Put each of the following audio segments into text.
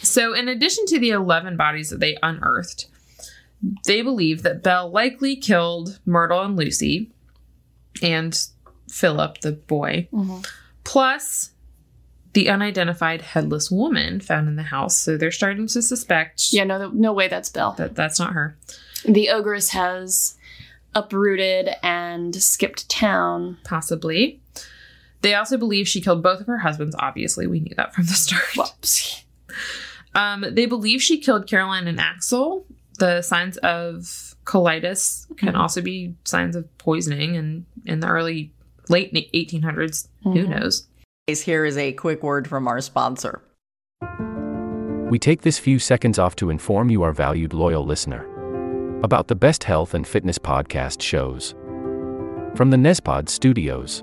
So in addition to the 11 bodies that they unearthed, they believe that Belle likely killed Myrtle and Lucy and Philip, the boy, plus the unidentified headless woman found in the house. So they're starting to suspect. Yeah, no way that's Belle. That's not her. The ogress has uprooted and skipped town. Possibly. They also believe she killed both of her husbands. Obviously, we knew that from the start. Whoops. They believe she killed Caroline and Axel. The signs of colitis can also be signs of poisoning, and in the late 1800s, who knows? Here is a quick word from our sponsor. We take this few seconds off to inform you, our valued loyal listener, about the best health and fitness podcast shows from the Nezpod Studios.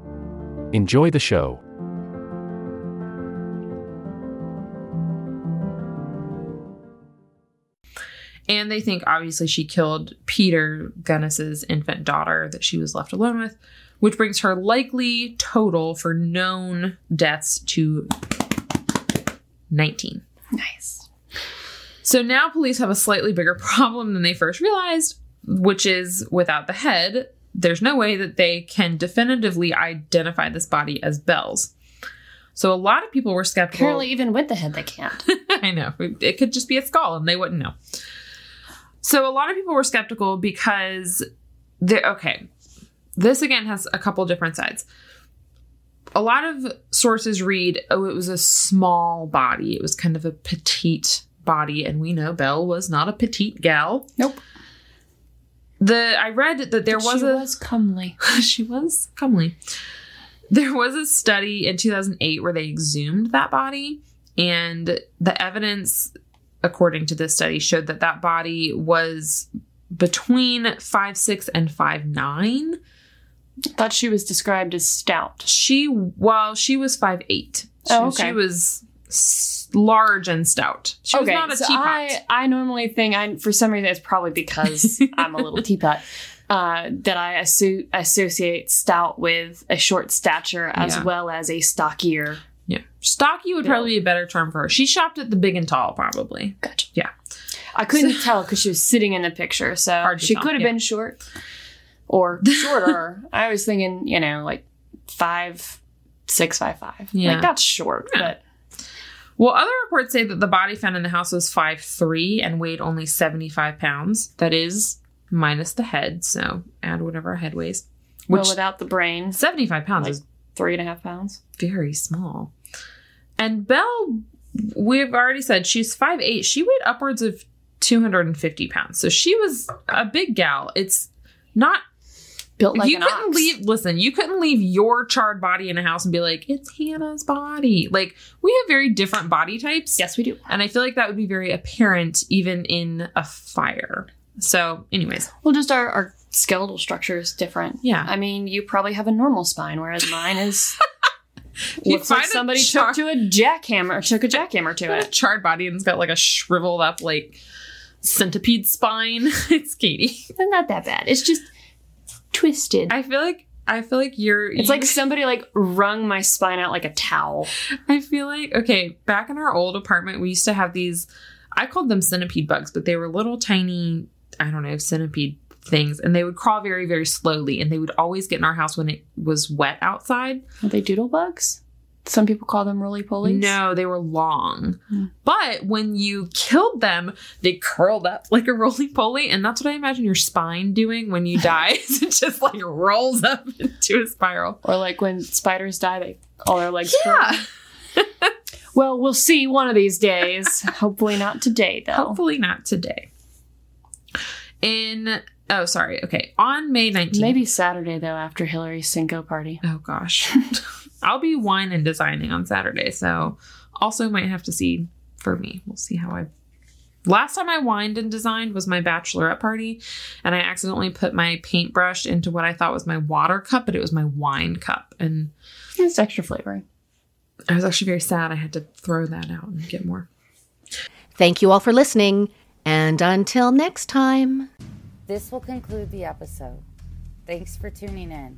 Enjoy the show. And they think, obviously, she killed Peter Gunness's infant daughter that she was left alone with, which brings her likely total for known deaths to 19. Nice. So now police have a slightly bigger problem than they first realized, which is without the head, there's no way that they can definitively identify this body as Belle's. So a lot of people were skeptical. Apparently, even with the head, they can't. I know. It could just be a skull and they wouldn't know. So a lot of people were skeptical because this again has a couple different sides. A lot of sources read, it was a small body. It was kind of a petite body. And we know Belle was not a petite gal. Nope. I read that there was She was comely. She was comely. There was a study in 2008 where they exhumed that body, And the evidence, according to this study, showed that that body was between 5'6" and 5'9". I thought she was described as stout. She was 5'8". Oh, okay. She was large and stout. She was not a teapot. I normally think, for some reason, it's probably because I'm a little teapot, that I associate stout with a short stature as well as a stockier. Yeah. Stocky would probably be a better term for her. She shopped at the Big and Tall, probably. Gotcha. Yeah. I couldn't tell because she was sitting in the picture, so she could have been short or shorter. I was thinking, like 5'6", 5'5". Yeah. Like, that's short, but... Well, other reports say that the body found in the house was 5'3" and weighed only 75 pounds. That is minus the head, so add whatever a head weighs. Well, without the brain. 75 pounds is 3.5 pounds. Very small. And Belle, we've already said, she's 5'8". She weighed upwards of 250 pounds. So she was a big gal. It's not... Built like an ox. You couldn't leave your charred body in a house and be like, it's Hannah's body. Like, we have very different body types. Yes, we do. And I feel like that would be very apparent even in a fire. So, anyways. Well, just our skeletal structure is different. Yeah. I mean, you probably have a normal spine, whereas mine is... Looks like somebody took a jackhammer to it. A charred body, and it's got like a shriveled up like centipede spine. It's Katie. Not that bad. It's just twisted. I feel like you're... It's like somebody like wrung my spine out like a towel. I feel like, back in our old apartment, we used to have these, I called them centipede bugs, but they were little tiny, I don't know, centipede things, and they would crawl very, very slowly, and they would always get in our house when it was wet outside. Are they doodle bugs? Some people call them roly-polies. No, they were long. Mm. But when you killed them, they curled up like a roly-poly, and that's what I imagine your spine doing when you die. It just like rolls up into a spiral. Or like when spiders die, all their legs curl. Well, we'll see one of these days. Hopefully not today, though. Hopefully not today. On May 19th. Maybe Saturday, though, after Hillary's Cinco party. Oh, gosh. I'll be wine and designing on Saturday, so also might have to see for me. We'll see how I... Last time I wined and designed was my bachelorette party, and I accidentally put my paintbrush into what I thought was my water cup, but it was my wine cup, and... It's extra flavoring. I was actually very sad I had to throw that out and get more. Thank you all for listening, and until next time... This will conclude the episode. Thanks for tuning in.